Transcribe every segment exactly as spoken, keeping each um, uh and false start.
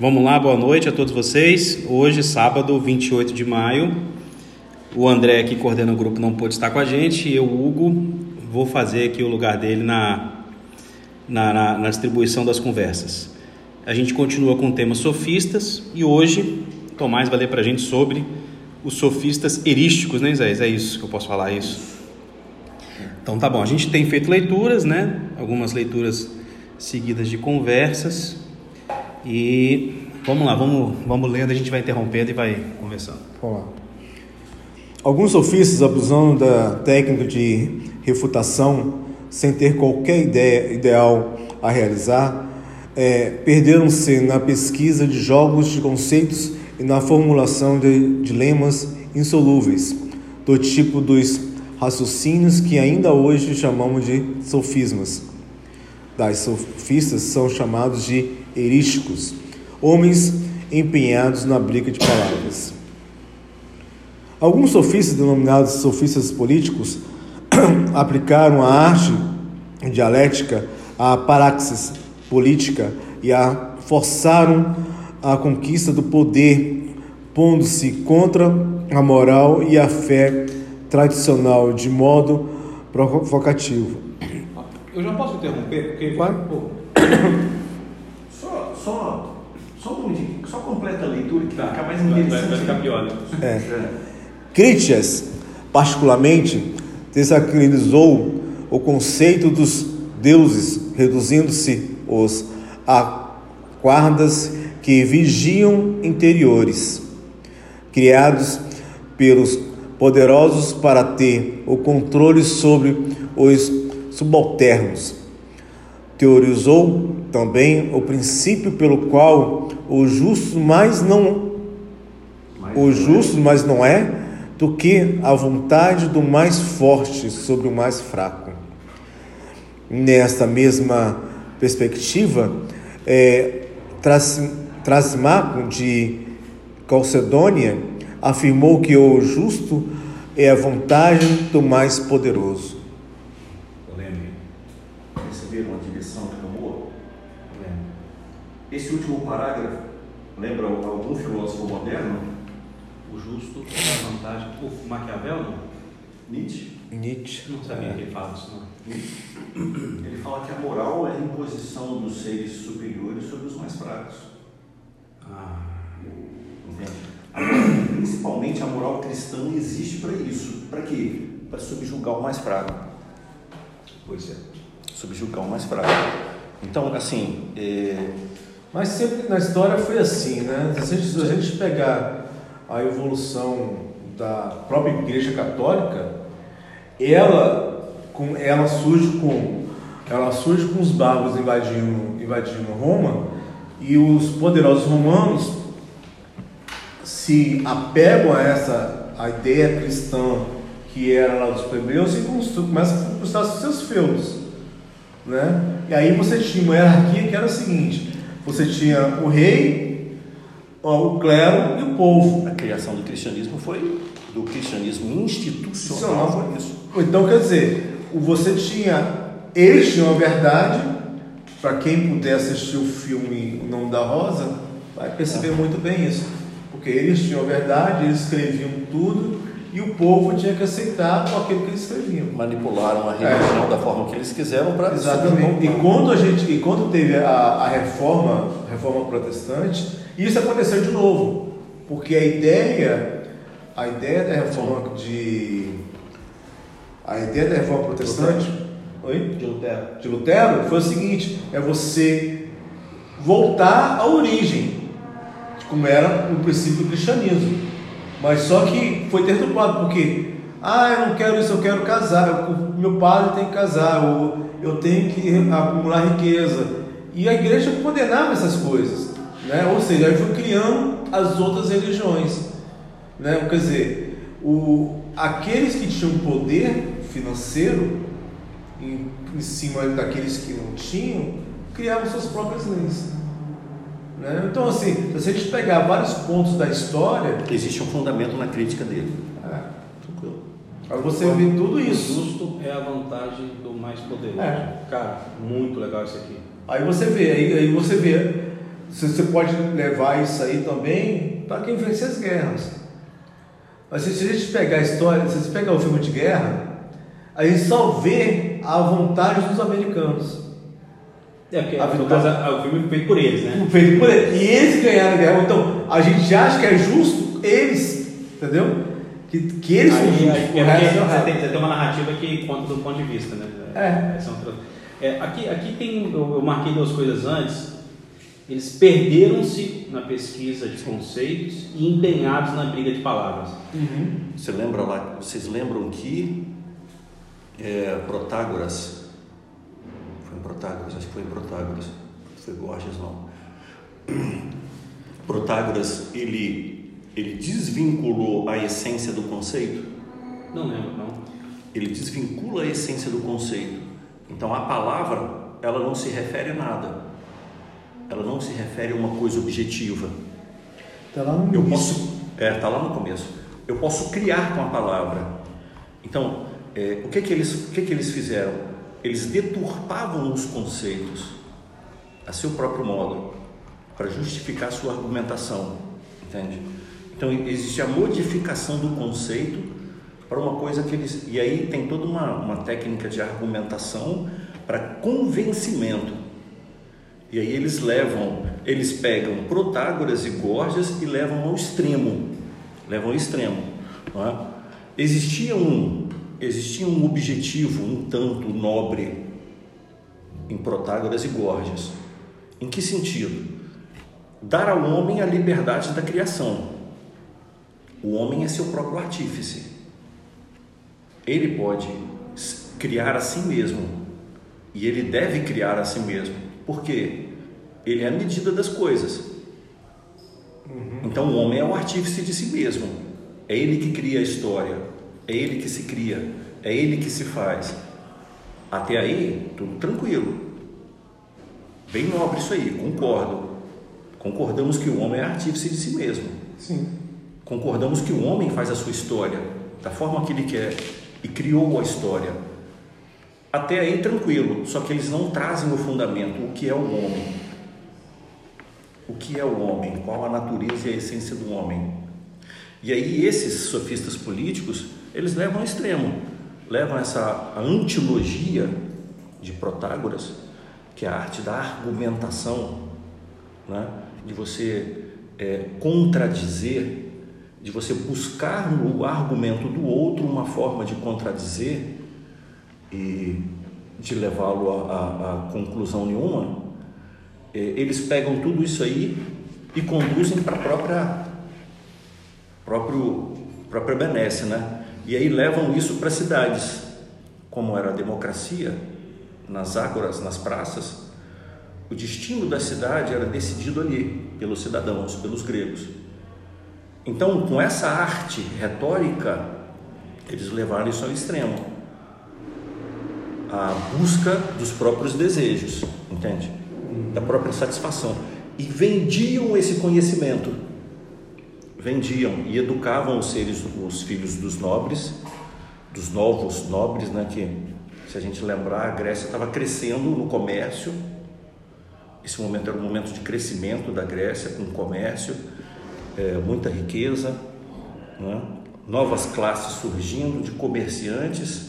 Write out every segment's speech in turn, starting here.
Vamos lá, boa noite a todos vocês. Hoje, sábado, vinte e oito de maio, o André, que coordena o grupo, não pôde estar com a gente. Eu, Hugo, vou fazer aqui o lugar dele na, na, na, na distribuição das conversas. A gente continua com o tema sofistas e hoje Tomás vai ler para a gente sobre os sofistas erísticos, né, Zé? É isso que eu posso falar, é isso? Então, tá bom. A gente tem feito leituras, né? Algumas leituras seguidas de conversas. E vamos lá, vamos, vamos lendo, a gente vai interrompendo e vai conversando. Vamos lá. Alguns sofistas, abusando da técnica de refutação, sem ter qualquer ideia ideal a realizar, é, perderam-se na pesquisa de jogos de conceitos e na formulação de dilemas insolúveis, do tipo dos raciocínios que ainda hoje chamamos de sofismas. Das sofistas são chamados de erísticos, homens empenhados na briga de palavras. Alguns sofistas, denominados sofistas políticos, aplicaram a arte dialética à praxis política e a forçaram a conquista do poder, pondo-se contra a moral e a fé tradicional de modo provocativo. Eu já posso interromper? Porque... Vai? Só, só, só, um só completa a leitura que vai ficar mais interessante. Vai ficar pior, né? É. É. Critias, particularmente, desacralizou o conceito dos deuses, reduzindo-se os a guardas que vigiam interiores, criados pelos poderosos para ter o controle sobre os subalternos. Teorizou também o princípio pelo qual o justo mais não mais o justo é. mais não é do que a vontade do mais forte sobre o mais fraco. Nesta mesma perspectiva, é, Trasimaco de Calcedônia afirmou que o justo é a vontade do mais poderoso. Esse último parágrafo lembra algum filósofo moderno? O justo é a vantagem. O Maquiavel, não? Nietzsche? Nietzsche. Não sabia é. que ele fala isso, não. Nietzsche. Ele fala que a moral é a imposição dos seres superiores sobre os mais fracos. Ah. Entende? Principalmente a moral cristã existe para isso. Para quê? Para subjugar o mais fraco. Pois é. Subjugar o mais fraco. Então, assim... É... Mas sempre na história foi assim, né? Se a gente pegar a evolução da própria Igreja Católica, ela, com, ela, surge, com, ela surge com os bárbaros invadindo, invadindo Roma, e os poderosos romanos se apegam a essa a ideia cristã que era lá dos plebeus e começam a conquistar seus feudos, né? E aí você tinha uma hierarquia que era a seguinte... Você tinha o rei, o clero e o povo. A criação do cristianismo foi do cristianismo institucional. Foi isso. Então, quer dizer, você tinha... Eles tinham a verdade. Para quem puder assistir o filme O Nome da Rosa, vai perceber muito bem isso. Porque eles tinham a verdade, eles escreviam tudo, e o povo tinha que aceitar aquilo que eles escreviam. Manipularam a religião é. da forma que eles quiseram para... Exatamente. E quando, a gente, e quando teve a, a reforma, a reforma protestante, isso aconteceu de novo. Porque a ideia, a ideia da reforma de... A ideia da reforma protestante... Oi? De Lutero. De Lutero foi o seguinte, é você voltar à origem, como era o princípio do cristianismo. Mas só que foi perturbado, porque ah, eu não quero isso, eu quero casar, eu, meu padre tem que casar, eu, eu tenho que acumular riqueza. E a igreja condenava essas coisas, né? Ou seja, aí foi criando as outras religiões, né? Quer dizer, o, aqueles que tinham poder financeiro em, em cima daqueles que não tinham, criavam suas próprias leis. Né? Então, assim, se a gente pegar vários pontos da história... Existe um fundamento na crítica dele. É, tranquilo. Aí você vê tudo isso. O justo é a vantagem do mais poderoso. É. Cara, muito legal isso aqui. Aí você vê, aí, aí você vê você pode levar isso aí também para quem vence as guerras. Mas se a gente pegar a história, se você pegar o filme de guerra, a gente só vê a vontade dos americanos. É, porque a no vitória, caso, o filme foi feito por eles, né? Feito por eles. E eles ganharam a guerra. Então, a gente já acha que é justo eles, entendeu? Que, que eles aí, são justos. É, é, você, tem, você tem uma narrativa que conta do ponto de vista, né? É. É, é aqui, aqui tem, eu marquei duas coisas antes. Eles perderam-se na pesquisa de conceitos e empenhados na briga de palavras. Uhum. Você lembra lá, vocês lembram que é, Protágoras, foi em Protágoras, acho que foi em Protágoras, foi Górgias não. Protágoras, ele, ele desvinculou a essência do conceito? Não lembro, não. Ele desvincula a essência do conceito. Então a palavra, ela não se refere a nada. Ela não se refere a uma coisa objetiva. Está lá no começo. É, está lá no começo. Eu posso criar com a palavra. Então, é, o, que que eles, o que que eles fizeram? Eles deturpavam os conceitos a seu próprio modo, para justificar a sua argumentação. Entende? Então, existe a modificação do conceito para uma coisa que eles... E aí tem toda uma, uma técnica de argumentação para convencimento. E aí eles levam, eles pegam Protágoras e Górgias e levam ao extremo, levam ao extremo. Não é? Existia um, existia um objetivo um tanto nobre em Protágoras e Górgias. Em que sentido? Dar ao homem a liberdade da criação. O homem é seu próprio artífice. Ele pode criar a si mesmo e ele deve criar a si mesmo. Porque ele é a medida das coisas. Uhum. Então o homem é o artífice de si mesmo. É ele que cria a história. É ele que se cria. É ele que se faz. Até aí, tudo tranquilo. Bem nobre isso aí, concordo. Concordamos que o homem é artífice de si mesmo. Sim. Concordamos que o homem faz a sua história da forma que ele quer e criou a história. Até aí tranquilo, só que eles não trazem o fundamento, o que é o homem. O que é o homem? Qual a natureza e a essência do homem? E aí esses sofistas políticos, eles levam ao extremo. Levam essa antilogia de Protágoras, que é a arte da argumentação, né? De você é, contradizer, de você buscar no argumento do outro uma forma de contradizer e de levá-lo a, a, a conclusão nenhuma. Eles pegam tudo isso aí e conduzem para a própria próprio, própria benesse, né? E aí levam isso para cidades, como era a democracia nas ágoras, nas praças. O destino da cidade era decidido ali pelos cidadãos, pelos gregos. Então, com essa arte retórica, eles levaram isso ao extremo, a busca dos próprios desejos, entende? Da própria satisfação. E vendiam esse conhecimento. Vendiam e educavam os seres, os filhos dos nobres, dos novos nobres, né? Que, se a gente lembrar, a Grécia estava crescendo no comércio. Esse momento era um momento de crescimento da Grécia, com comércio, é, muita riqueza, né? Novas classes surgindo de comerciantes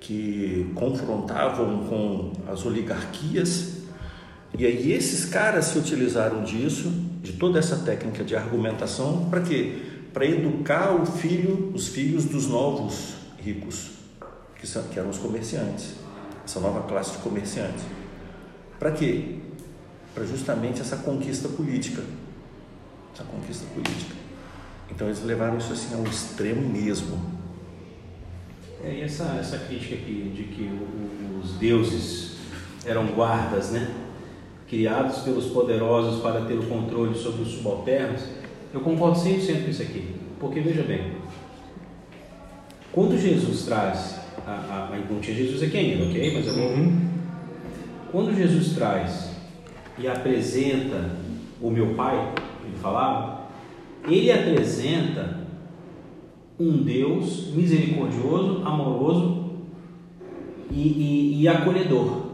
que confrontavam com as oligarquias, e aí esses caras se utilizaram disso, de toda essa técnica de argumentação, para quê? Para educar o filho, os filhos dos novos ricos, que, são, que eram os comerciantes, essa nova classe de comerciantes. Para quê? Para justamente essa conquista política, essa conquista política. Então eles levaram isso assim ao extremo mesmo. É, e essa, essa crítica aqui de que o, os deuses eram guardas, né? Criados pelos poderosos para ter o controle sobre os subalternos, eu concordo cem por cento com isso aqui. Porque, veja bem, quando Jesus traz a, a, não tinha Jesus aqui ainda, ok? Mas agora, quando Jesus traz e apresenta o meu pai, ele falava, ele apresenta um Deus misericordioso, amoroso e, e, e acolhedor.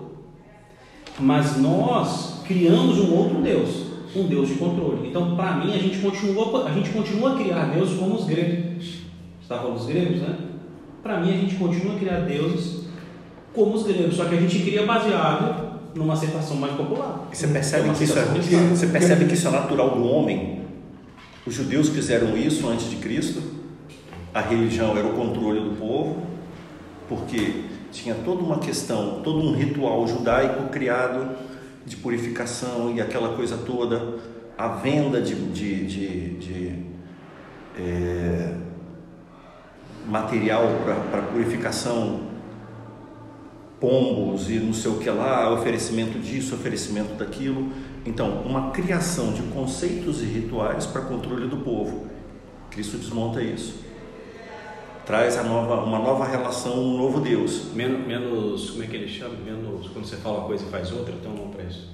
Mas nós criamos um outro Deus. um Deus de controle. Então, para mim, a gente continua a gente continua a criar deuses como os gregos. Estavam os gregos, né? Para mim, a gente continua a criar deuses como os gregos, só que a gente cria baseado numa aceitação mais popular. Você percebe, que isso, é, você percebe que isso é natural do homem? Os judeus fizeram isso antes de Cristo. A religião era o controle do povo, porque tinha toda uma questão, todo um ritual judaico criado de purificação e aquela coisa toda, a venda de, de, de, de é, material para purificação, pombos e não sei o que lá, oferecimento disso, oferecimento daquilo. Então, uma criação de conceitos e rituais para controle do povo. Cristo desmonta isso. Traz a nova, uma nova relação, um novo Deus. Menos, menos, como é que ele chama? Menos, quando você fala uma coisa e faz outra, tem um nome para isso.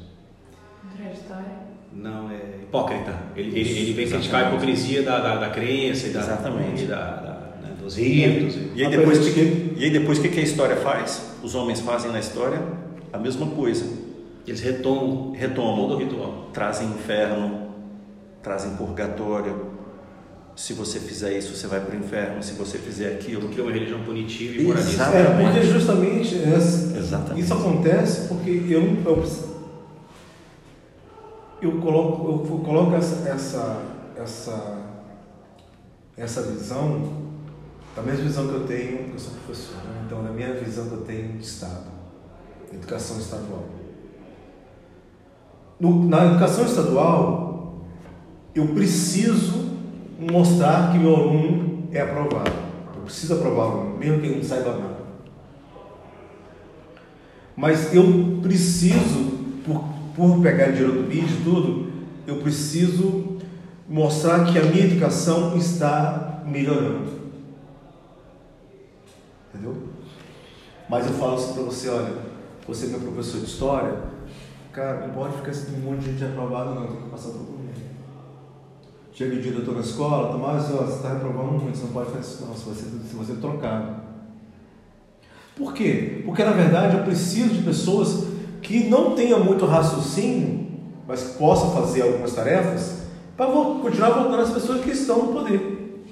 Contraditório? Não, é hipócrita. Ele, ele, ele vem criticar a hipocrisia da, da, da crença e, da, Exatamente. e da, da, né, dos ritos. E, e aí depois o que, e aí depois, que, que a história faz? Os homens fazem na história a mesma coisa. Eles retomam, retomam todo o ritual. Trazem inferno, trazem purgatório. Se você fizer isso, você vai para o inferno. Se você fizer aquilo... Porque é uma religião punitiva e moralista. É, porque justamente essa, Exatamente. isso acontece porque eu, eu, eu coloco, eu coloco essa, essa, essa, essa visão, da mesma visão que eu tenho, que eu sou professor, né? Então, da minha visão que eu tenho de Estado, educação estadual. No, na educação estadual, eu preciso mostrar que meu aluno é aprovado. Eu preciso aprovar o aluno, mesmo que ele não saiba nada. Mas eu preciso, por, por pegar dinheiro do B I D e tudo, eu preciso mostrar que a minha educação está melhorando. Entendeu? Mas eu falo assim para você, olha, você é meu professor de história, cara, não pode ficar assim, um monte de gente aprovado, não, tem que passar todo mundo. Chega o diretor na escola, Tomás, ó, você está reprovando muito, você não pode fazer isso, não, se você, se você trocar. Por quê? Porque, na verdade, eu preciso de pessoas que não tenham muito raciocínio, mas que possam fazer algumas tarefas, para continuar voltando às pessoas que estão no poder.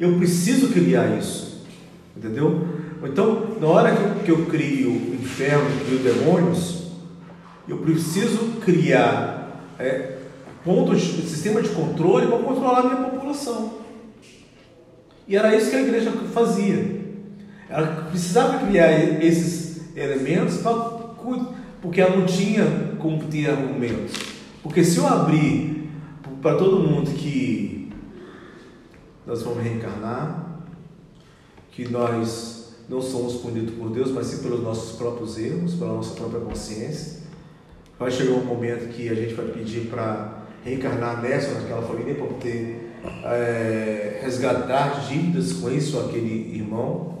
Eu preciso criar isso, entendeu? Então, na hora que eu crio o inferno, crio demônios, eu preciso criar... É, pontos, sistema de controle para controlar a minha população. E era isso que a igreja fazia. Ela precisava criar esses elementos pra, porque ela não tinha como ter argumentos. Porque se eu abrir para todo mundo que nós vamos reencarnar, que nós não somos punidos por Deus, mas sim pelos nossos próprios erros, pela nossa própria consciência, vai chegar um momento que a gente vai pedir para reencarnar nessa ou naquela família para poder é, resgatar dívidas com isso ou aquele irmão.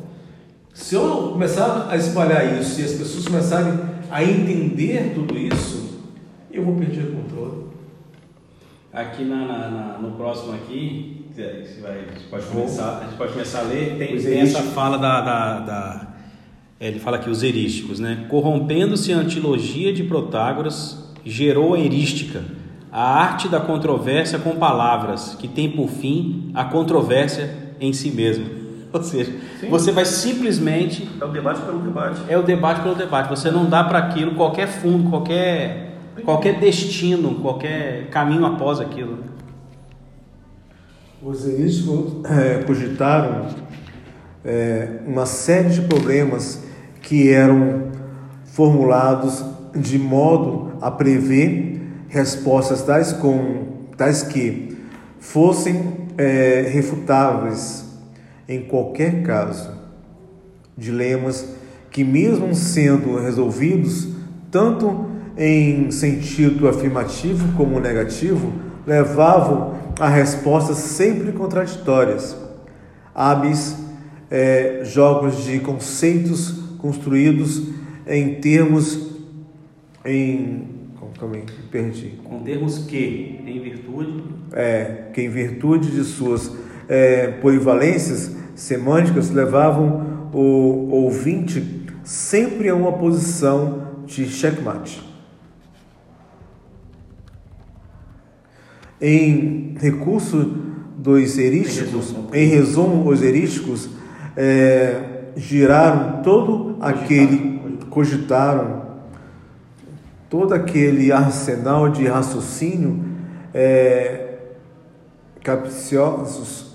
Se eu começar a espalhar isso e as pessoas começarem a entender tudo isso, eu vou perder o controle. Aqui na, na, na, no próximo aqui, você vai, a gente pode começar, a gente pode começar a ler, tem, tem essa fala da... da, da... Ele fala aqui, os erísticos, né? Corrompendo-se a antilogia de Protágoras, gerou a erística, a arte da controvérsia com palavras, que tem por fim a controvérsia em si mesma. Ou seja, Sim. você vai simplesmente... É o debate pelo debate. É o debate pelo debate. Você não dá para aquilo qualquer fundo, qualquer, qualquer destino, qualquer caminho após aquilo. Os erísticos é, cogitaram é, uma série de problemas que eram formulados de modo a prever respostas tais, com, tais que fossem é, refutáveis em qualquer caso, dilemas que, mesmo sendo resolvidos tanto em sentido afirmativo como negativo, levavam a respostas sempre contraditórias, hábeis é, jogos de conceitos construídos em termos em Também, perdi. Com termos que, em virtude... É, que em virtude de suas é, polivalências semânticas levavam o ouvinte sempre a uma posição de checkmate. em recurso dos erísticos, em resumo, os erísticos é, giraram todo aquele, cogitaram todo aquele arsenal de raciocínio é, capciosos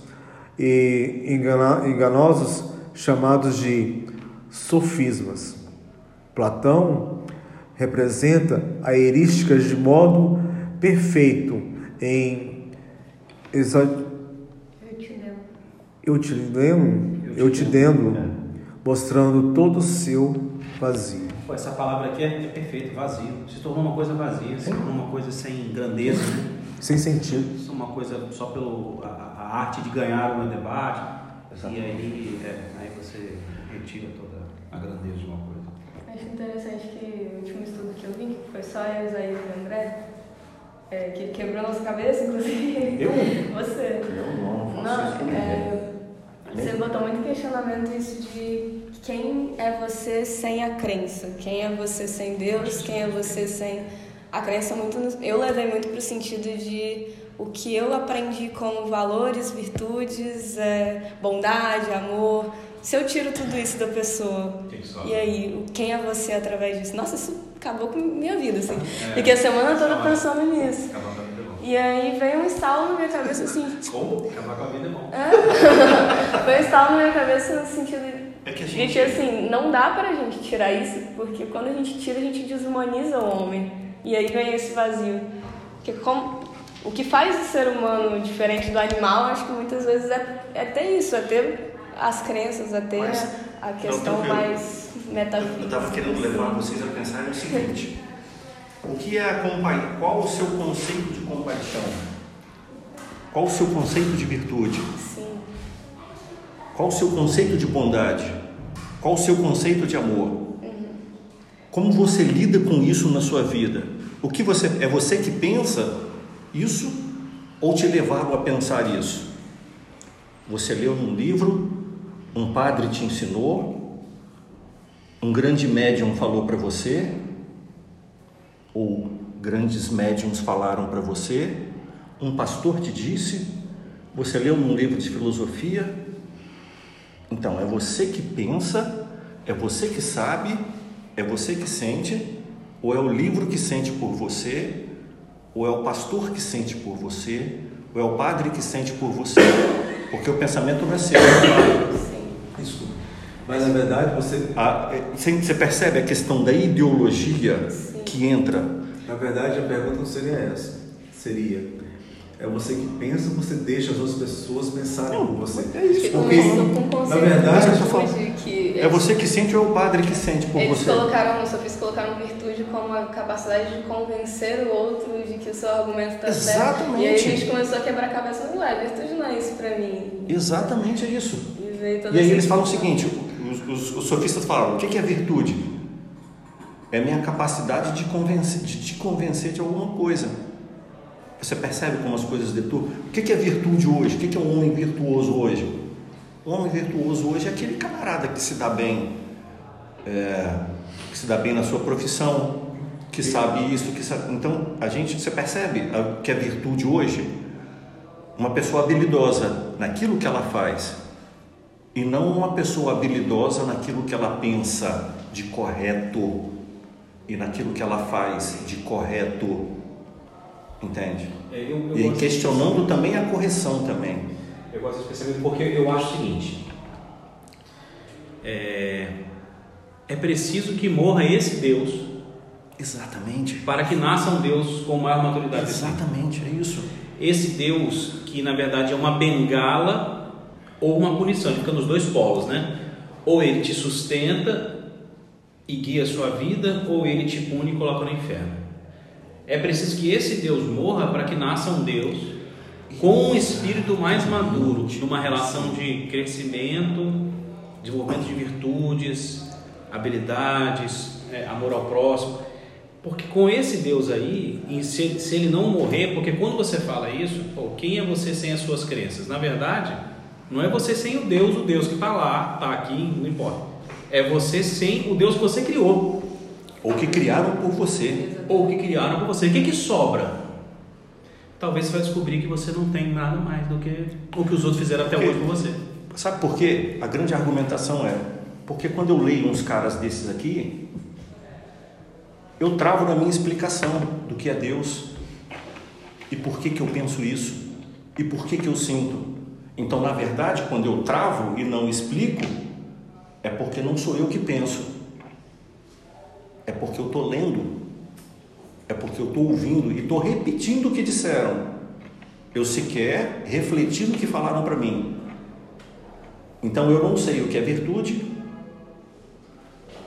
e engana, enganosos chamados de sofismas. Platão representa a erística de modo perfeito em eutidemo, mostrando todo o seu vazio. Pô, essa palavra aqui é, é perfeito, vazio. Se tornou uma coisa vazia, se tornou uma coisa sem grandeza, né? Sem sentido. Uma coisa só pelo a, a arte de ganhar um debate. Exato. E aí, é, aí você retira toda a grandeza de uma coisa. Acho interessante que o último estudo que eu vi, que foi só eu, Zair e André, é, que quebrou nossa cabeça, inclusive. Eu? Você. Eu não, não, não é, você botou muito questionamento isso de quem é você sem a crença, quem é você sem Deus, quem é você sem a crença. Muito, eu levei muito para o sentido de o que eu aprendi como valores, virtudes, é, bondade, amor. Se eu tiro tudo isso da pessoa, e aí, quem é você através disso? Nossa, isso acabou com minha vida, assim. É, Fiquei a semana toda pensando nisso. E aí veio um estalo na minha cabeça, assim... Como? Acabar com a vida é bom. É. Veio um estalo na minha cabeça no sentido... É que a gente... gente, assim, não dá pra gente tirar isso, porque quando a gente tira, a gente desumaniza o homem. E aí vem esse vazio. Porque como... o que faz o ser humano diferente do animal, acho que muitas vezes é, é ter isso, é ter... as crenças, até mas, a questão eu, mais metafísica. Eu estava querendo levar vocês a pensar no seguinte: o que é a compaixão? Qual o seu conceito de compaixão? Qual o seu conceito de virtude? Sim. Qual o seu conceito de bondade? Qual o seu conceito de amor? Uhum. Como você lida com isso na sua vida? O que você, é você que pensa isso ou te levaram a pensar isso? Você leu num livro, um padre te ensinou, um grande médium falou para você, ou grandes médiums falaram para você, um pastor te disse, você leu num livro de filosofia. Então, é você que pensa, é você que sabe, é você que sente, ou é o livro que sente por você, ou é o pastor que sente por você, ou é o padre que sente por você. Porque o pensamento não é seu. Isso. Mas na verdade você... A, você percebe a questão da ideologia. Sim. Que entra? Na verdade a pergunta não seria essa. Seria... é você que pensa, você deixa as outras pessoas pensarem não, por você. É isso. Porque, um na verdade, eu falo, que eles, é você que sente ou é o padre que sente por eles você? Eles colocaram, os sofistas colocaram virtude como a capacidade de convencer o outro de que o seu argumento está certo. Exatamente. E aí a gente começou a quebrar a cabeça e ué, virtude não é isso pra mim. Exatamente isso. E, veio toda e aí eles falam o seguinte, os, os, os sofistas falaram, o que é virtude? É a minha capacidade de, convencer, de te convencer de alguma coisa. Você percebe como as coisas deturpam? O que é virtude hoje? O que é um homem virtuoso hoje? Um homem virtuoso hoje é aquele camarada que se dá bem, é, que se dá bem na sua profissão, que sabe isso, que sabe... Então, a gente, você percebe o que é virtude hoje? Uma pessoa habilidosa naquilo que ela faz e não uma pessoa habilidosa naquilo que ela pensa de correto e naquilo que ela faz de correto. Entende? Eu, eu e questionando de... também a correção também. Eu gosto de perceber porque eu acho o seguinte: é, é preciso que morra esse Deus. Exatamente. Para que nasça um Deus com maior maturidade. Exatamente, é isso. Esse Deus que na verdade é uma bengala ou uma punição, fica nos dois polos, né? Ou ele te sustenta e guia a sua vida, ou ele te pune e coloca no inferno. É preciso que esse Deus morra para que nasça um Deus com um espírito mais maduro, numa relação de crescimento, desenvolvimento de virtudes, habilidades, é, amor ao próximo. Porque com esse Deus aí, e se, se ele não morrer, porque quando você fala isso, pô, quem é você sem as suas crenças? Na verdade, não é você sem o Deus, o Deus que está lá, está aqui, não importa. É você sem o Deus que você criou. Ou que criaram por você. Ou que criaram por você. O que, que sobra? talvez você vai descobrir que você não tem nada mais do que o que os outros fizeram até porque, hoje com você. Sabe por quê? A grande argumentação é, porque quando eu leio uns caras desses aqui, eu travo na minha explicação do que é Deus, e por que que eu penso isso, e por que que eu sinto. Então, na verdade, quando eu travo e não explico, é porque não sou eu que penso, é porque eu estou lendo, é porque eu estou ouvindo e estou repetindo o que disseram. Eu sequer refleti no que falaram para mim. Então, eu não sei o que é virtude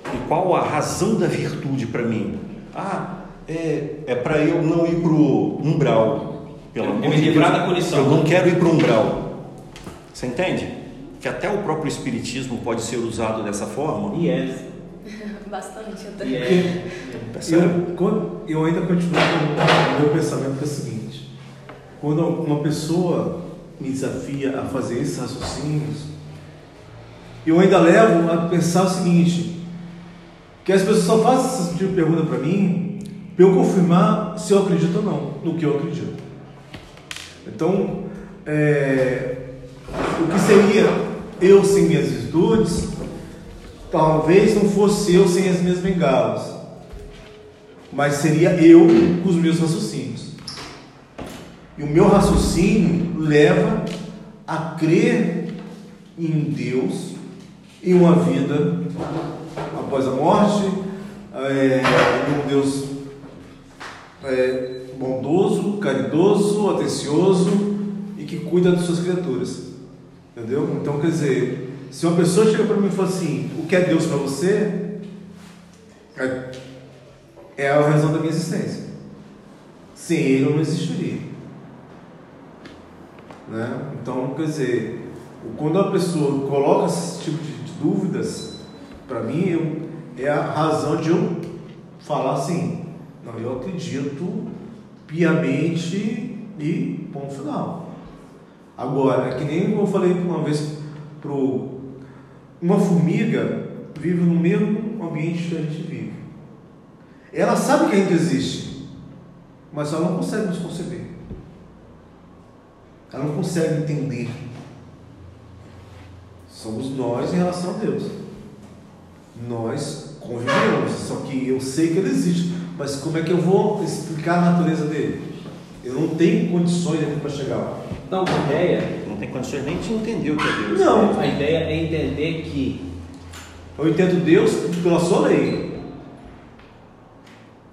e qual a razão da virtude para mim. Ah, é, é para eu não ir para o umbral. Pelo amor de Deus, eu não quero ir para o umbral. Você entende? Que até o próprio espiritismo pode ser usado dessa forma. E yes. é... Bastante, até. Yeah. Eu, eu ainda continuo com o meu pensamento, que é o seguinte: quando uma pessoa me desafia a fazer esses raciocínios, eu ainda levo a pensar o seguinte: que as pessoas só fazem esse tipo de pergunta para mim para eu confirmar se eu acredito ou não no que eu acredito. Então, é, o que seria eu sem minhas virtudes? Talvez não fosse eu sem as minhas bengalas, mas seria eu com os meus raciocínios. E o meu raciocínio leva a crer em Deus, em uma vida após a morte, é, em um Deus é, bondoso, caridoso, atencioso e que cuida das suas criaturas. Entendeu? Então, quer dizer... Se uma pessoa chega para mim e fala assim, o que é Deus para você, é a razão da minha existência. Sem ele eu não existiria. Né? Então, quer dizer, quando uma pessoa coloca esse tipo de, de dúvidas, para mim eu, é a razão de eu falar assim, não, eu acredito piamente e ponto final. Agora, é que nem eu falei uma vez para o Uma formiga vive no mesmo ambiente que a gente vive. Ela sabe que ainda existe, mas ela não consegue nos conceber. Ela não consegue entender. Somos nós em relação a Deus. Nós convivemos, só que eu sei que ele existe, mas como é que eu vou explicar a natureza dele? Eu não tenho condições aqui para chegar lá. Dá uma ideia. Não tem condições nem de entender o que é Deus. Não, a ideia é entender que eu entendo Deus pela sua lei.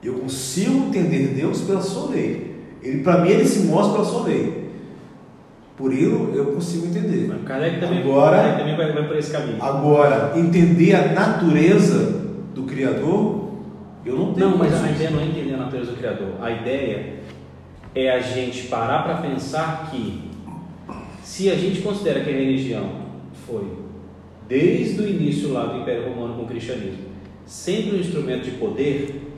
Eu consigo entender Deus pela sua lei. Ele, para mim, ele se mostra pela sua lei. Por isso eu consigo entender. Mas o Kardec também, agora, Kardec também vai, vai por esse caminho. Agora, entender a natureza do Criador, eu não tenho. Não, mas a ideia não é entender a natureza do Criador. A ideia é a gente parar para pensar que, se a gente considera que a religião foi, desde o início lá do Império Romano com o cristianismo, sempre um instrumento de poder,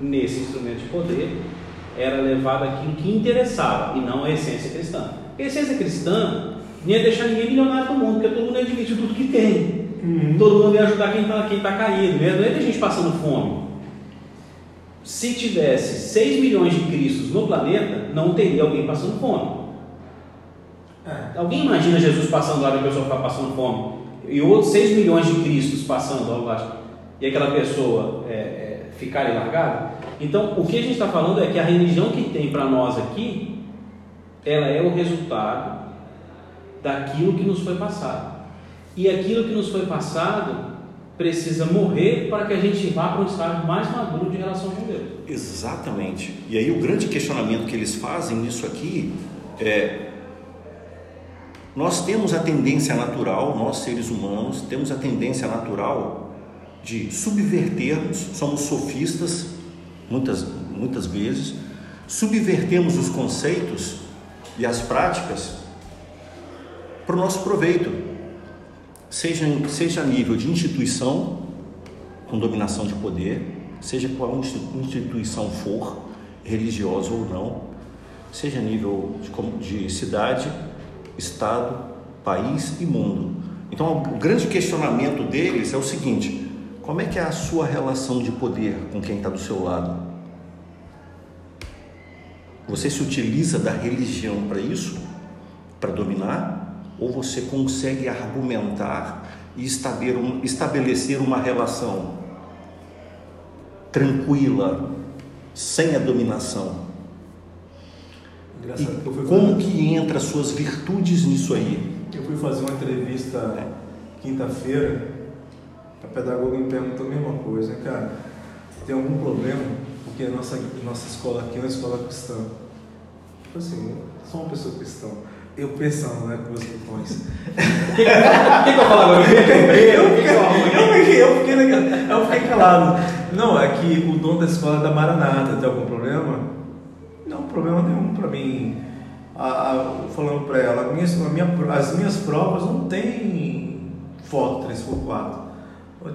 nesse instrumento de poder era levado aquilo que interessava e não a essência cristã. A essência cristã não ia deixar ninguém milionário do mundo, porque todo mundo ia admitir tudo que tem. Uhum. Todo mundo ia ajudar quem está quem tá caído, não ia ter gente passando fome. Se tivesse seis milhões de cristos no planeta, não teria alguém passando fome. É. Alguém imagina Jesus passando lá e a pessoa ficar passando fome? E outros seis milhões de cristos passando lá embaixo e aquela pessoa é, é, ficar largada? Então, o que a gente está falando é que a religião que tem para nós aqui, ela é o resultado daquilo que nos foi passado. E aquilo que nos foi passado precisa morrer para que a gente vá para um estado mais maduro de relação com Deus. Exatamente. E aí o grande questionamento que eles fazem nisso aqui é... Nós temos a tendência natural, nós seres humanos, temos a tendência natural de subvertermos, somos sofistas, muitas, muitas vezes, subvertemos os conceitos e as práticas para o nosso proveito, seja, seja a nível de instituição, com dominação de poder, seja qual instituição for, religiosa ou não, seja a nível de, de cidade, Estado, país e mundo. Então, o grande questionamento deles é o seguinte: como é que é a sua relação de poder com quem está do seu lado? Você se utiliza da religião para isso, para dominar, ou você consegue argumentar e estabelecer uma relação tranquila, sem a dominação? Engraçado, e como que entra suas virtudes nisso aí? Eu fui fazer uma entrevista quinta-feira, a pedagoga me perguntou a mesma coisa, né, cara, tem algum problema? Porque a nossa, nossa escola aqui é uma escola cristã. Tipo assim, eu sou uma pessoa cristã. Eu pensando, né, com meus botões. O que, que, que, que eu falava? Eu fiquei, eu fiquei, eu fiquei, eu fiquei, eu fiquei calado. Não, é que o dono da escola é da Maranata. Tem algum problema? Não, problema nenhum pra mim. A, a, falando pra ela, a minha, a minha, as minhas provas não tem foto três por quatro.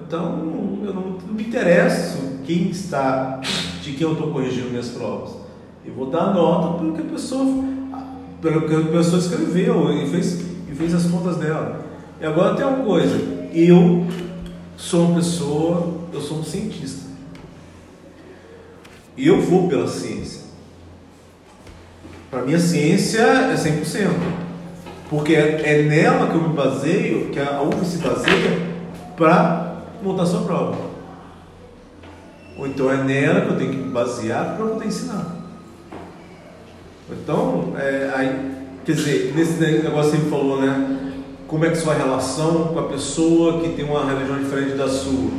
Então, eu não, não me interesso quem está, de quem eu estou corrigindo minhas provas. Eu vou dar nota pelo que a pessoa, pelo que a pessoa escreveu e fez, e fez as contas dela. E agora tem uma coisa, eu sou uma pessoa, eu sou um cientista. E eu vou pela ciência. Para mim a ciência é cem por cento. Porque é, é nela que eu me baseio, que a U F se baseia para montar sua prova. Ou então é nela que eu tenho que me basear para poder ensinar. Então, é, aí, quer dizer, nesse negócio que você falou, né? Como é que sua relação com a pessoa que tem uma religião diferente da sua?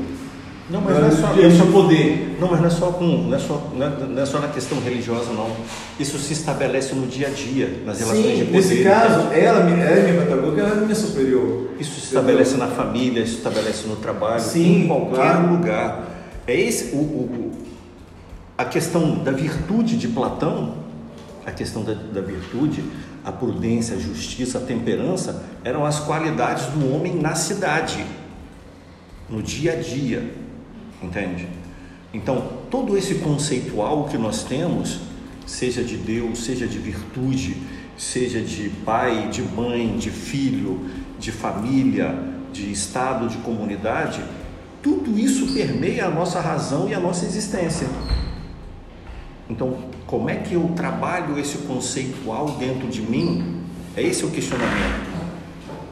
Não, mas não é só, é só poder. Não, mas não é só com, não é só, não é, não é só na questão religiosa, não. Isso se estabelece no dia a dia, nas relações. Sim, de poder. Nesse caso, ela, ela é minha pedagoga, ela é minha superior. Isso se estabelece na família, isso se estabelece no trabalho, sim, em qualquer claro. lugar. É esse o, o a questão da virtude de Platão, a questão da, da virtude, a prudência, a justiça, a temperança eram as qualidades do homem na cidade, no dia a dia. Entende? Então, todo esse conceitual que nós temos, seja de Deus, seja de virtude, seja de pai, de mãe, de filho, de família, de estado, de comunidade, tudo isso permeia a nossa razão e a nossa existência. Então, como é que eu trabalho esse conceitual dentro de mim? É esse o questionamento.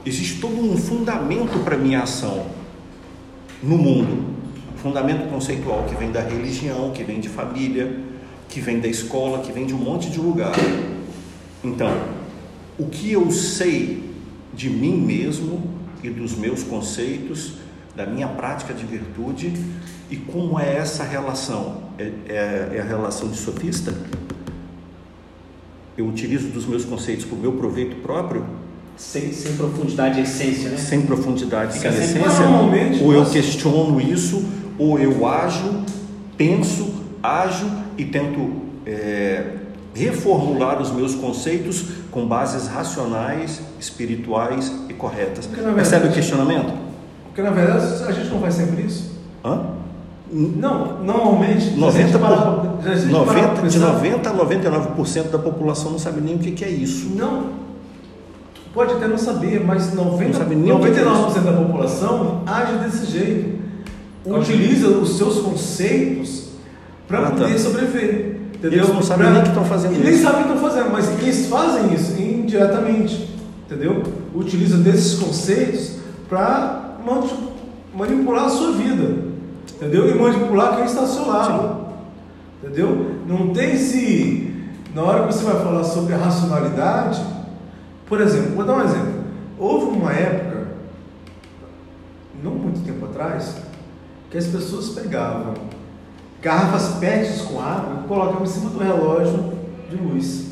Existe todo um fundamento para a minha ação no mundo. Fundamento conceitual que vem da religião, que vem de família, que vem da escola, que vem de um monte de lugar. Então, o que eu sei de mim mesmo e dos meus conceitos, da minha prática de virtude, e como é essa relação? É, é, é a relação de sofista? Eu utilizo dos meus conceitos para o meu proveito próprio? Sem, sem profundidade e essência, né? Sem profundidade e essência? Ou eu questiono isso, ou eu ajo, penso, ajo e tento é, reformular os meus conceitos com bases racionais, espirituais e corretas. Verdade, percebe o questionamento? Porque, na verdade, a gente não faz sempre isso. Hã? Não, normalmente... noventa por cento, de noventa por cento a noventa e nove por cento da população não sabe nem o que é isso. Não. Pode até não saber, mas noventa, não sabe noventa e nove por cento da população age desse jeito. Utiliza os seus conceitos para ah, poder tá. sobreviver. Entendeu? Eles não sabem pra... nem que estão fazendo e isso. Eles sabem que estão fazendo, mas eles fazem isso indiretamente. Entendeu? Utiliza desses conceitos para manipular a sua vida. Entendeu? E manipular quem está ao seu lado. Entendeu? Não tem se... Na hora que você vai falar sobre a racionalidade... Por exemplo, vou dar um exemplo. Houve uma época, não muito tempo atrás, que as pessoas pegavam garrafas pets com água e colocavam em cima do relógio de luz.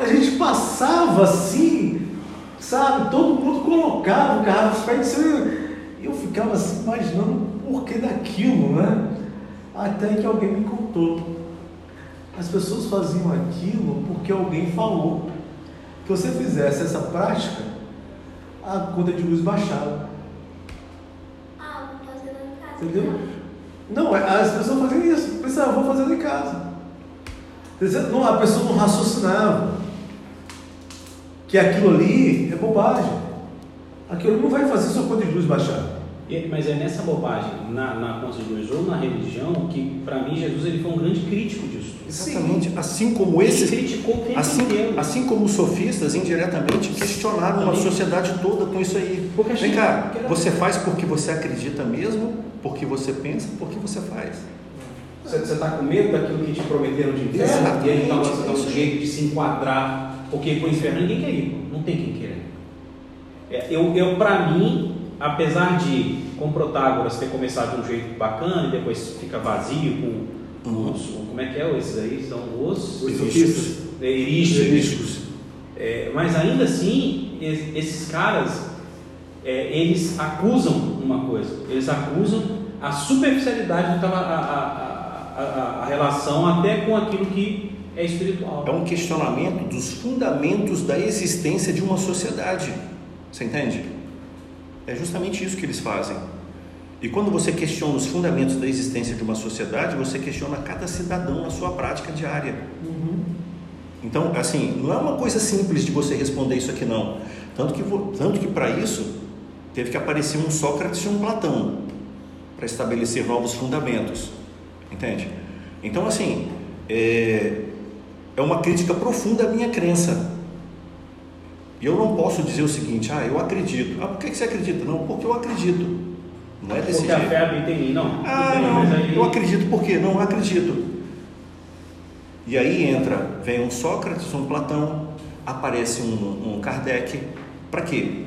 A gente passava assim, sabe? Todo mundo colocava garrafas pets. Eu ficava assim imaginando o porquê daquilo, né? Até que alguém me contou. As pessoas faziam aquilo porque alguém falou. Que você fizesse essa prática, a conta de luz baixava. Ah, vou fazer em casa. Entendeu? Não, as pessoas faziam isso. Pensavam, vou fazer em casa. Não, a pessoa não raciocinava que aquilo ali é bobagem. Aquilo não vai fazer sua conta de luz baixar. Mas é nessa bobagem, na, na conta de luz ou na religião, que para mim Jesus ele foi um grande crítico disso. Exatamente. assim como esses, criticou quem assim, assim como os sofistas indiretamente questionaram uma sociedade toda com isso aí. Vem cá, você faz porque você acredita mesmo, porque você pensa, porque você faz. Você está com medo daquilo que te prometeram de ver? E aí então você dá um jeito de se enquadrar, porque para o inferno ninguém quer ir, não tem quem queira. É, eu, eu para mim, apesar de com Protágoras ter começado de um jeito bacana e depois fica vazio com uhum. os, como é que é esses aí? São os erísticos. Erísticos. É, mas ainda assim, esses caras, é, eles acusam uma coisa, eles acusam a superficialidade da a, a, a, A, a relação até com aquilo que é espiritual. É um questionamento dos fundamentos da existência de uma sociedade. Você entende? É justamente isso que eles fazem. E quando você questiona os fundamentos da existência de uma sociedade, você questiona cada cidadão na sua prática diária. Uhum. Então, assim, não é uma coisa simples de você responder isso aqui, não. Tanto que, tanto que para isso, teve que aparecer um Sócrates e um Platão para estabelecer novos fundamentos. Entende? Então, assim, é, é uma crítica profunda à minha crença. E eu não posso dizer o seguinte: ah, eu acredito. Ah, por que você acredita? Não, porque eu acredito. Não é desse jeito. Porque a fé habita em mim, não. Ah, não, eu acredito por quê? Não acredito. E aí entra, vem um Sócrates, um Platão, aparece um, um Kardec. Para quê?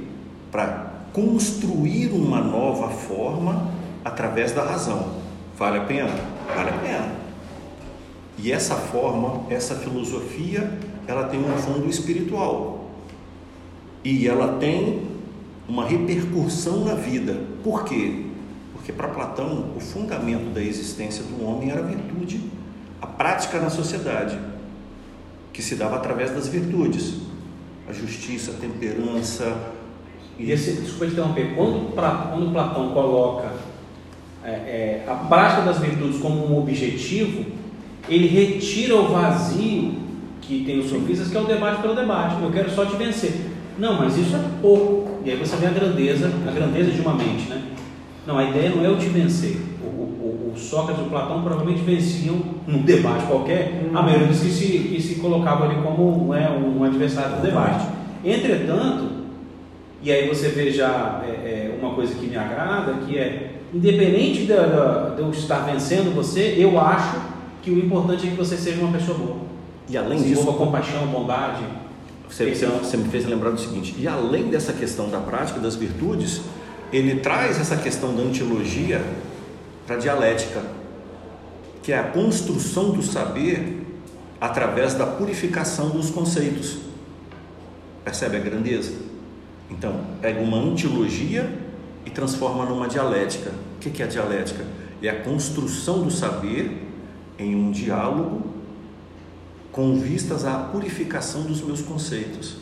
Para construir uma nova forma através da razão. Vale a pena? Vale a pena. E essa forma, essa filosofia, ela tem um fundo espiritual. E ela tem uma repercussão na vida. Por quê? Porque para Platão, o fundamento da existência do homem era a virtude, a prática na sociedade, que se dava através das virtudes. A justiça, a temperança... E esse, desculpa interromper, quando, quando Platão coloca... É, é, a prática das virtudes como um objetivo, ele retira o vazio que tem os sofistas, que é o debate pelo debate. Eu quero só te vencer. Não, mas isso é pouco. E aí você vê a grandeza, a grandeza de uma mente, né? Não, a ideia não é eu te vencer. O, o, o, o Sócrates e o Platão provavelmente venciam num debate qualquer, a maioria dos que se, que se colocavam ali como né, um adversário do debate. Entretanto, e aí você vê já é, é, uma coisa que me agrada, que é independente de, de, de eu estar vencendo você, eu acho que o importante é que você seja uma pessoa boa. E além disso, desenvolva compaixão, bondade. Você, você me fez lembrar do seguinte: e além dessa questão da prática das virtudes, ele traz essa questão da antilogia para a dialética, que é a construção do saber através da purificação dos conceitos. Percebe a grandeza? Então, pega uma antilogia e transforma numa dialética. O que é a dialética? É a construção do saber em um diálogo com vistas à purificação dos meus conceitos,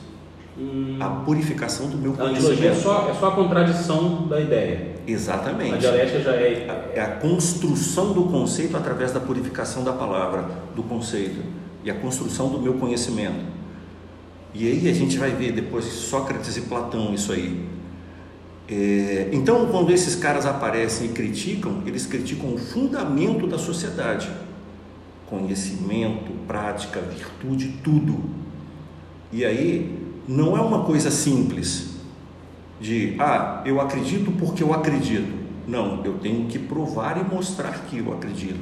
hum. a purificação do meu conhecimento. A antilogia é só, é só a contradição da ideia. Exatamente. A dialética já é... É a construção do conceito através da purificação da palavra, do conceito, e a construção do meu conhecimento. E aí a gente vai ver depois Sócrates e Platão isso aí. É, então, quando esses caras aparecem e criticam, eles criticam o fundamento da sociedade: conhecimento, prática, virtude, tudo. E aí, não é uma coisa simples de, ah, eu acredito porque eu acredito. Não, eu tenho que provar e mostrar que eu acredito,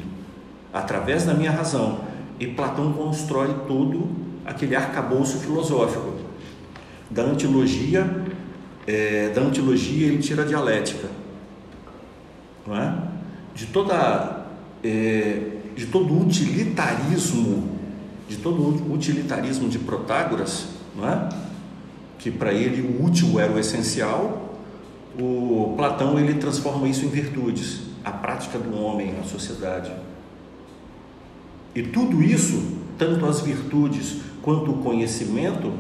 através da minha razão. E Platão constrói todo aquele arcabouço filosófico da antilogia. É, da antilogia ele tira a dialética, não é? de, toda, é, de todo o utilitarismo de todo o utilitarismo de Protágoras, não é? Que para ele o útil era o essencial. O Platão ele transforma isso em virtudes, a prática do homem na sociedade, e tudo isso, tanto as virtudes quanto o conhecimento,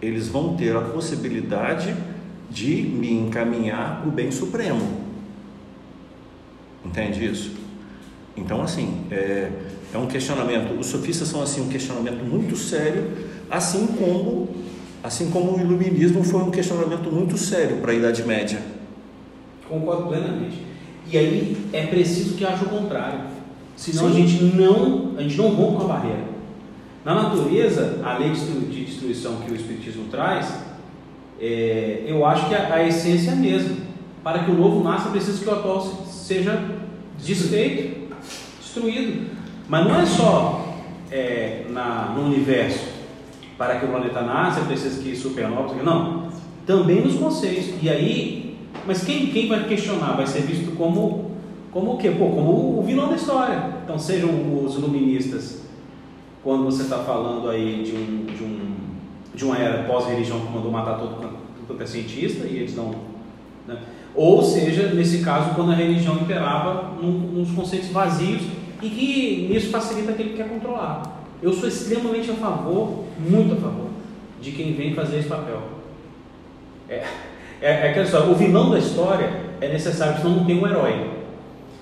eles vão ter a possibilidade de me encaminhar para o bem supremo. Entende isso? Então, assim, é, é um questionamento. Os sofistas são, assim, um questionamento muito sério, assim como, assim como o iluminismo foi um questionamento muito sério para a Idade Média. Concordo plenamente. E aí é preciso que haja o contrário. Senão a gente, não, a gente não rompa a barreira. Na natureza, a lei de destruição que o Espiritismo traz, é, eu acho que a, a essência é a mesma. Para que o novo nasça, precisa que o atual seja desfeito, destruído. Mas não é só é, na, no universo. Para que o planeta nasça, precisa que supernova. Não, também nos conceitos. E aí, mas quem, quem vai questionar? Vai ser visto como, como o quê? Pô, como o vilão da história. Então, sejam os iluministas, quando você está falando aí de, um, de, um, de uma era pós-religião que mandou matar todo quanto é cientista, e eles não... Né? Ou seja, nesse caso, quando a religião imperava num, uns conceitos vazios e que isso facilita aquele que quer controlar. Eu sou extremamente a favor, muito a favor, de quem vem fazer esse papel. É, é, é aquela história, o vilão da história é necessário, senão não tem um herói.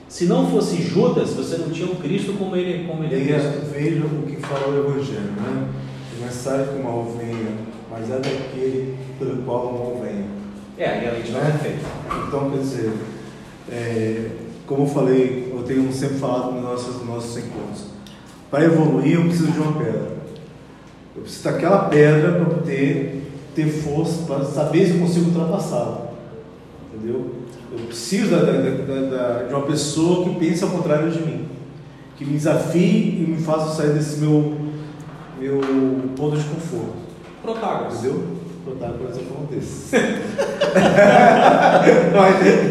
Se não fosse Judas, você não tinha um Cristo como ele, como ele e é. Vejam o que fala o Evangelho, né? Não é necessário que o mal venha, mas é daquele pelo qual o mal venha. É, e a lei de é feita. Então, quer dizer, é, como eu falei, eu tenho sempre falado nos nossos, nossos encontros, para evoluir eu preciso de uma pedra. Eu preciso daquela pedra para poder ter força, para saber se eu consigo ultrapassá-la. Entendeu? Eu preciso da, da, da, da, de uma pessoa que pense ao contrário de mim, que me desafie e me faça sair desse meu, meu ponto de conforto. Protágoras. Entendeu? Protágoras é como desse.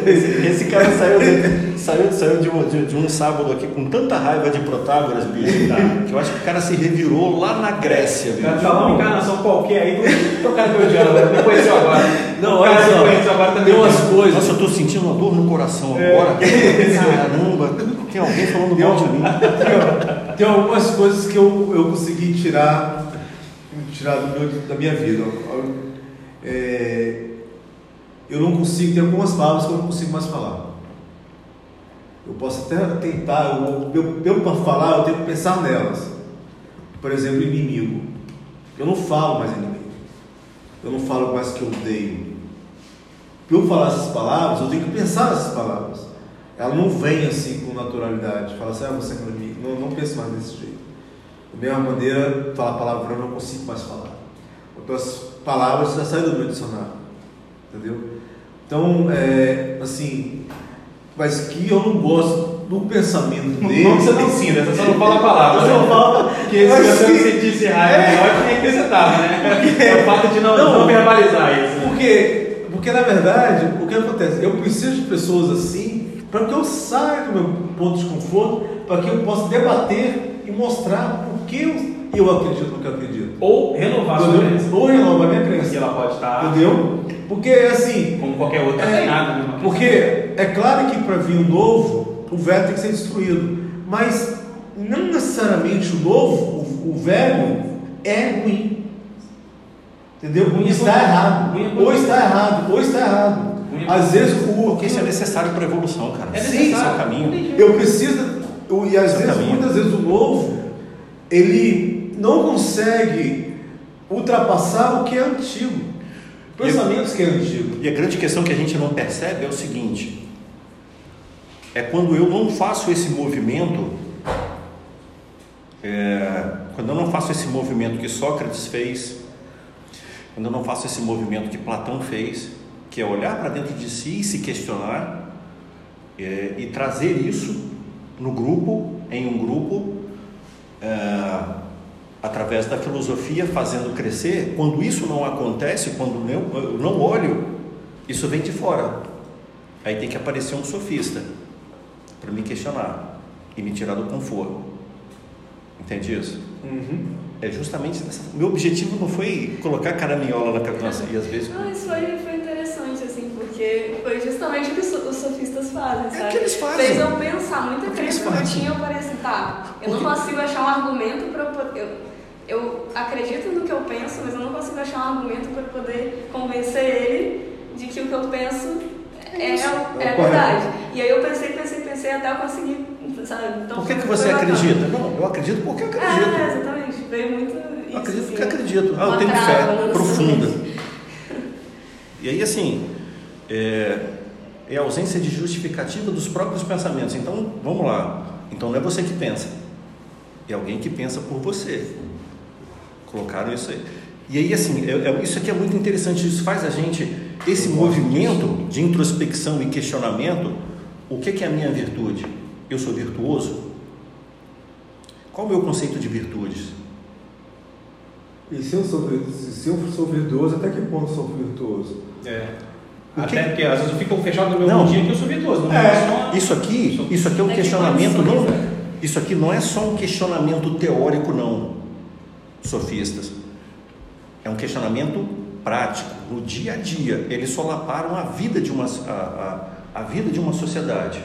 esse, esse cara saiu, de, saiu, saiu de, um, de, de um sábado aqui com tanta raiva de Protágoras, bicho, tá? Que eu acho que o cara se revirou lá na Grécia. Bicho. Tá uma encarnação qualquer aí, o cara que eu já não conheceu agora. Não, olha só, tem umas coisas. Nossa, eu tô sentindo uma dor no coração agora. É. Caramba, tem alguém falando mal de mim. Tem, tem algumas coisas que eu, eu consegui tirar, tirar do meu, da minha vida. É, eu não consigo, tem algumas palavras que eu não consigo mais falar. Eu posso até tentar, eu para falar, eu tenho que pensar nelas. Por exemplo, inimigo. Eu não falo mais inimigo. Eu não falo mais que eu odeio. Para eu falar essas palavras, eu tenho que pensar nessas palavras. Ela não vem assim com naturalidade. Fala assim, ah, você é meu amigo. Não, não penso mais desse jeito. Da mesma maneira, falar palavrão, eu não consigo mais falar. Então, as palavras já saem do meu dicionário. Entendeu? Então, é, assim, mas que eu não gosto do pensamento dele. Não que você não ensina, você só não fala a palavra. Você não fala que esse você sentisse raiva, é melhor que nem acrescentava, né? É o fato de não, não, não verbalizar isso. Né? Porque. Porque, na verdade, o que acontece? Eu preciso de pessoas assim para que eu saia do meu ponto de conforto, para que eu possa debater e mostrar por que eu, eu acredito no que eu acredito. Ou renovar a sua crença. Ou renovar a minha crença. Porque ela pode estar... Entendeu? Porque, assim... Como qualquer outra, é, nada. Porque, é claro que para vir o novo, o velho tem que ser destruído. Mas, não necessariamente o novo, o, o velho, é ruim. Entendeu? Unha está unha errado. Unha ou está unha. errado, ou está errado. Unha às vezes o que isso é necessário para a evolução, cara. É necessário. Sim, esse é o caminho. Eu preciso eu, e às esse vezes, caminho. muitas vezes o novo ele não consegue ultrapassar o que é antigo. Pensamentos e, que é antigo. E a grande questão que a gente não percebe é o seguinte: é quando eu não faço esse movimento, é, quando eu não faço esse movimento que Sócrates fez. Quando eu não faço esse movimento que Platão fez, que é olhar para dentro de si e se questionar, é, e trazer isso no grupo, em um grupo, é, através da filosofia, fazendo crescer. Quando isso não acontece, quando eu não olho, isso vem de fora. Aí tem que aparecer um sofista para me questionar e me tirar do conforto. Entende isso? Uhum. É justamente dessa... Meu objetivo não foi colocar caraminhola na cabeça e às vezes... Não, isso foi, foi interessante, assim, porque foi justamente o que os sofistas fazem, sabe? É o que eles fazem. Eles vão pensar muita coisa que eu tinha, eu parece, tá, eu porque... não consigo achar um argumento para eu, eu acredito no que eu penso, mas eu não consigo achar um argumento para poder convencer ele de que o que eu penso é, é, é verdade. E aí eu pensei, pensei, pensei até eu conseguir... Então, por que, que você acredita? Não, eu acredito porque eu acredito. É, exatamente. Veio muito isso. Eu acredito porque assim, acredito. Ah, eu tenho fé profunda. E aí, assim, é, é a ausência de justificativa dos próprios pensamentos. Então, vamos lá. Então, não é você que pensa. É alguém que pensa por você. Colocaram isso aí. E aí, assim, é, é, isso aqui é muito interessante. Isso faz a gente, esse movimento de introspecção e questionamento, o que, que é a minha virtude? Eu sou virtuoso? Qual o meu conceito de virtudes? E se eu sou, se eu sou virtuoso, até que ponto eu sou virtuoso? É. O até que... porque às vezes eu fico fechado no meu não. mundinho que eu sou virtuoso. Não é. É isso, aqui, sou... isso aqui é um é questionamento, que não. Isso aqui não é só um questionamento teórico, não, sofistas. É um questionamento prático, no dia a dia. Eles solaparam a vida de uma, a, a, a vida de uma sociedade.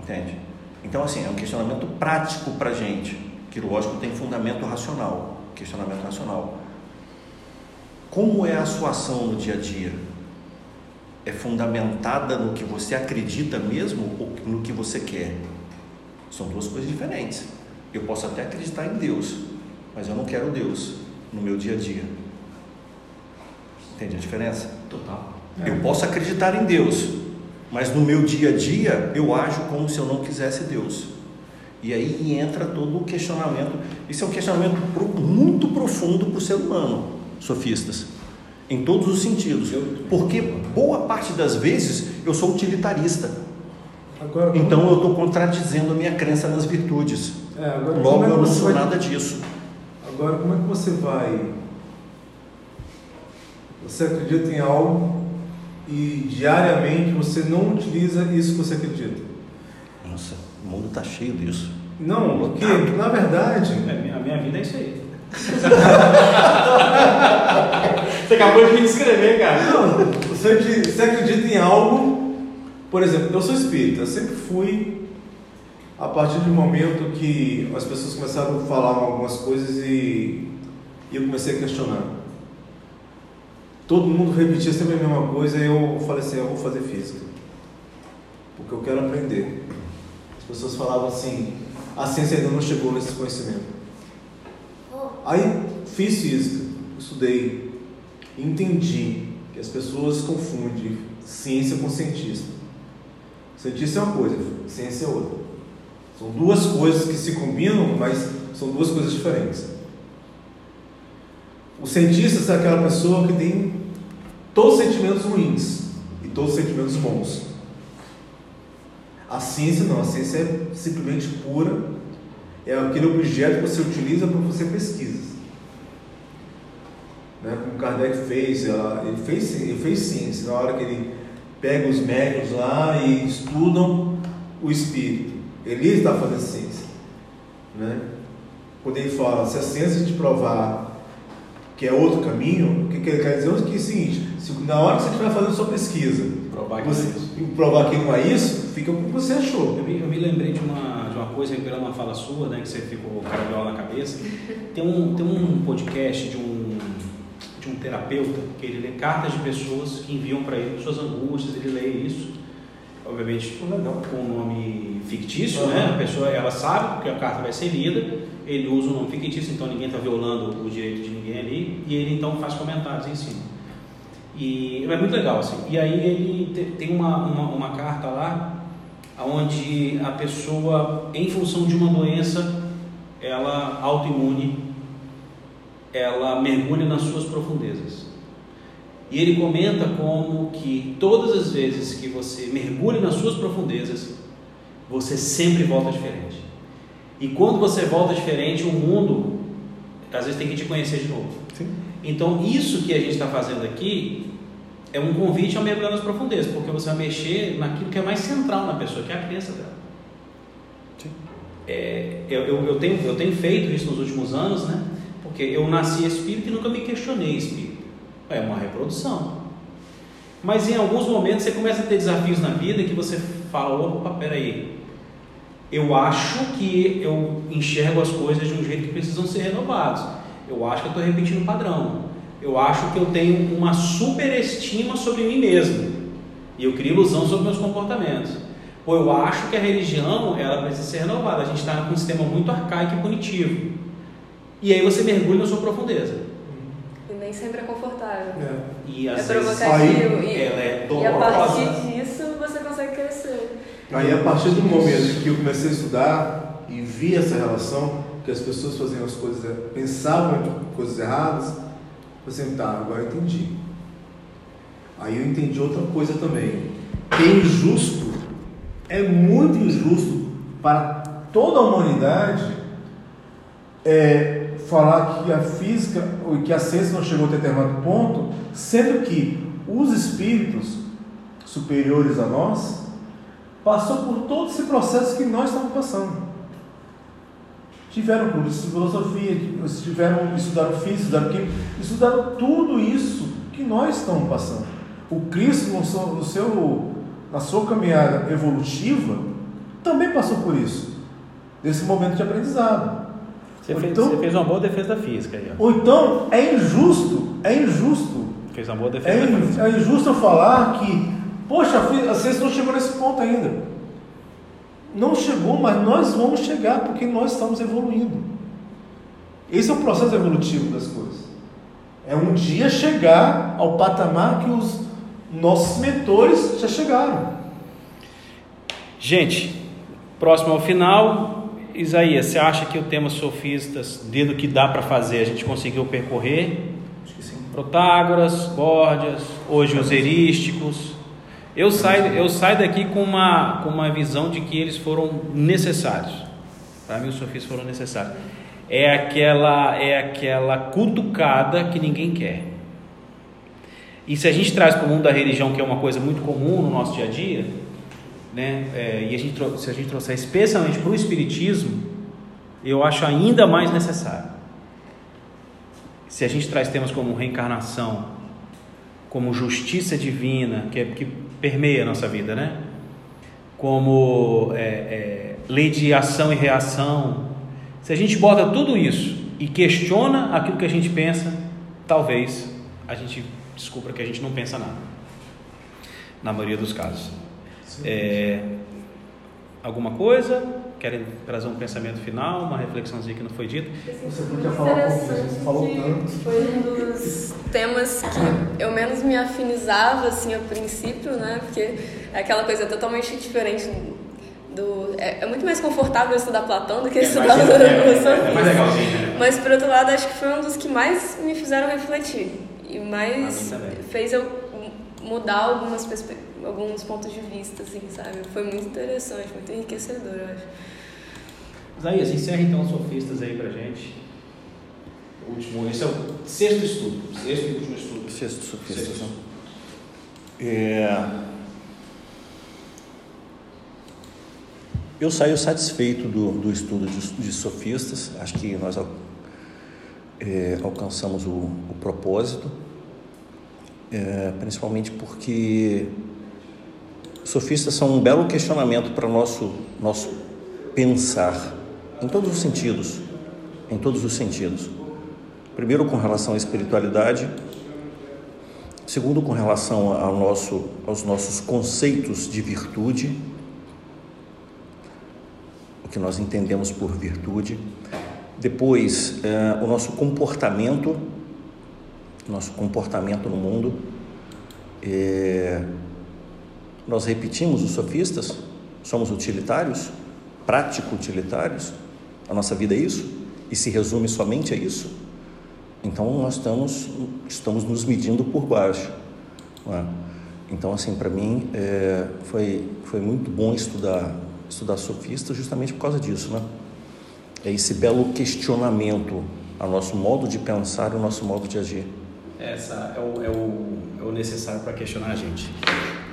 Entende? Então, assim, é um questionamento prático para a gente, que lógico tem fundamento racional. Questionamento racional. Como é a sua ação no dia a dia? É fundamentada no que você acredita mesmo ou no que você quer? São duas coisas diferentes. Eu posso até acreditar em Deus, mas eu não quero Deus no meu dia a dia. Entende a diferença? Total. É. Eu posso acreditar em Deus, mas no meu dia a dia eu ajo como se eu não quisesse Deus. E aí entra todo o questionamento. Isso é um questionamento muito profundo para o ser humano, sofistas, em todos os sentidos. Porque boa parte das vezes eu sou utilitarista. Agora, então eu estou contradizendo a minha crença nas virtudes. É, agora, Logo é eu não sou vai... nada disso. Agora, como é que você vai... Você acredita em algo e diariamente você não utiliza isso que você acredita. Nossa, o mundo está cheio disso. Não, porque, na verdade... A minha, a minha vida é isso aí. Você acabou de me descrever, cara. Não, você, você acredita em algo... Por exemplo, eu sou espírita. Eu sempre fui... A partir do momento que as pessoas começaram a falar algumas coisas e, e eu comecei a questionar. Todo mundo repetia sempre a mesma coisa e eu falei assim, eu vou fazer física. Porque eu quero aprender. As pessoas falavam assim, a ciência ainda não chegou nesse conhecimento. Aí fiz física, estudei, entendi que as pessoas confundem ciência com cientista. Cientista é uma coisa, ciência é outra. São duas coisas que se combinam, mas são duas coisas diferentes. O cientista é aquela pessoa que tem todos os sentimentos ruins e todos os sentimentos bons. A ciência não, a ciência é simplesmente pura, é aquele objeto que você utiliza para você pesquisa. Né? Como Kardec fez, ele fez, ele fez ciência, na hora que ele pega os médiuns lá e estudam o espírito. Ele está fazendo ciência. Né? Quando ele fala, se a ciência te provar que é outro caminho, o que ele quer dizer é o seguinte, se na hora que você estiver fazendo sua pesquisa, provar que você, não é isso. provar que não é isso, fica como você achou. Eu me, eu me lembrei de uma, de uma coisa, recuperando uma fala sua, né, que você ficou caralhola na cabeça. Tem um, tem um podcast de um, de um terapeuta, que ele lê cartas de pessoas que enviam para ele suas angústias, ele lê isso, obviamente com um nome fictício, uhum. né? A pessoa ela sabe que a carta vai ser lida, ele usa um nome fictício, então ninguém está violando o direito de ninguém ali, e ele então faz comentários em cima. E é muito legal, assim. E aí ele tem uma, uma, uma carta lá, onde a pessoa, em função de uma doença, ela autoimune, ela mergulha nas suas profundezas. E ele comenta como que todas as vezes que você mergulha nas suas profundezas, você sempre volta diferente. E quando você volta diferente, o mundo, às vezes, tem que te conhecer de novo. Sim. Então, isso que a gente está fazendo aqui é um convite a mergulhar nas profundezas, porque você vai mexer naquilo que é mais central na pessoa, que é a crença dela. Sim. É, eu, eu, eu, tenho, eu tenho feito isso nos últimos anos, né? Porque eu nasci espírita e nunca me questionei espírita. É uma reprodução. Mas em alguns momentos você começa a ter desafios na vida que você fala, opa, peraí, eu acho que eu enxergo as coisas de um jeito que precisam ser renovados. Eu acho que eu estou repetindo o padrão. Eu acho que eu tenho uma superestima sobre mim mesmo. E eu crio ilusão sobre meus comportamentos. Ou eu acho que a religião, ela precisa ser renovada. A gente está com um sistema muito arcaico e punitivo. E aí você mergulha na sua profundeza. E nem sempre é confortável. É, e, às é vezes, provocativo. E, ela é e a partir disso você consegue crescer. Aí a partir do momento que eu comecei a estudar e vi essa relação... que as pessoas faziam as coisas, pensavam em coisas erradas, assim, tá, agora eu entendi. Aí eu entendi outra coisa também, que é injusto, é muito injusto para toda a humanidade é, falar que a física, ou que a ciência não chegou a determinado ponto, sendo que os espíritos superiores a nós passou por todo esse processo que nós estamos passando. Tiveram cursos de filosofia, tiveram, estudaram física, estudaram química, estudaram tudo isso que nós estamos passando. O Cristo, no seu, no seu, na sua caminhada evolutiva, também passou por isso, desse momento de aprendizado. Você, fez, então, você fez uma boa defesa da física aí, ó. Ou então, é injusto, é injusto. Fez uma boa defesa é, da física. É injusto eu falar que, poxa, a ciência não chegou nesse ponto ainda. Não chegou, mas nós vamos chegar porque nós estamos evoluindo. Esse é o processo evolutivo das coisas. É um dia chegar ao patamar que os nossos mentores já chegaram. Gente, próximo ao final, Isaías, você acha que o tema sofistas, dentro que dá para fazer, a gente conseguiu percorrer? Acho que sim. Protágoras, Górgias, hoje os erísticos. Eu saio, eu saio daqui com uma, com uma visão de que eles foram necessários. Para mim, os sofistas foram necessários. É aquela, é aquela cutucada que ninguém quer. E se a gente traz para o mundo da religião, que é uma coisa muito comum no nosso dia a dia, né? É, e a gente, se a gente trouxer especialmente para o espiritismo, eu acho ainda mais necessário. Se a gente traz temas como reencarnação, como justiça divina, que, é, que permeia a nossa vida, né? Como é, é, lei de ação e reação. Se a gente bota tudo isso e questiona aquilo que a gente pensa, talvez a gente descubra que a gente não pensa nada, na maioria dos casos. É, alguma coisa? Querem trazer um pensamento final, uma reflexãozinha que não foi dita? Você podia falar um pouco, você falou tanto. Foi um dos temas que eu menos me afinizava, assim, a princípio, né? Porque é aquela coisa totalmente diferente do... É, é muito mais confortável estudar Platão do que estudar os outros. É mais legalzinho, né? Mas, por outro lado, acho que foi um dos que mais me fizeram refletir. E mais fez eu mudar algumas perspectivas, alguns pontos de vista, assim, sabe? Foi muito interessante, muito enriquecedor, eu acho. Isaías, encerra então os sofistas aí pra gente. O último, esse é o sexto estudo. Sexto e último estudo. Sexto sofista. Sexto. É... Eu saio satisfeito do, do estudo de, de sofistas. Acho que nós é, alcançamos o, o propósito. É, principalmente porque... Sofistas são um belo questionamento para o nosso, nosso pensar, em todos os sentidos, em todos os sentidos. Primeiro, com relação à espiritualidade. Segundo, com relação ao nosso, aos nossos conceitos de virtude, o que nós entendemos por virtude. Depois, é, o nosso comportamento, nosso comportamento no mundo. É, Nós repetimos os sofistas, somos utilitários, prático-utilitários, a nossa vida é isso, e se resume somente a isso. Então, nós estamos, estamos nos medindo por baixo. Não é? Então, assim, para mim, é, foi, foi muito bom estudar, estudar sofistas justamente por causa disso. Né? É esse belo questionamento ao nosso modo de pensar e ao nosso modo de agir. Essa é o, é o, é o necessário para questionar a gente.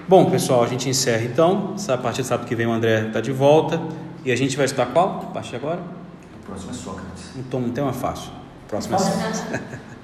Bom, pessoal, a gente encerra então. A partir do sábado que vem o André está de volta. E a gente vai estudar qual? A partir de agora? A próxima é Sócrates. Então não tem uma fácil. Próxima é Sócrates.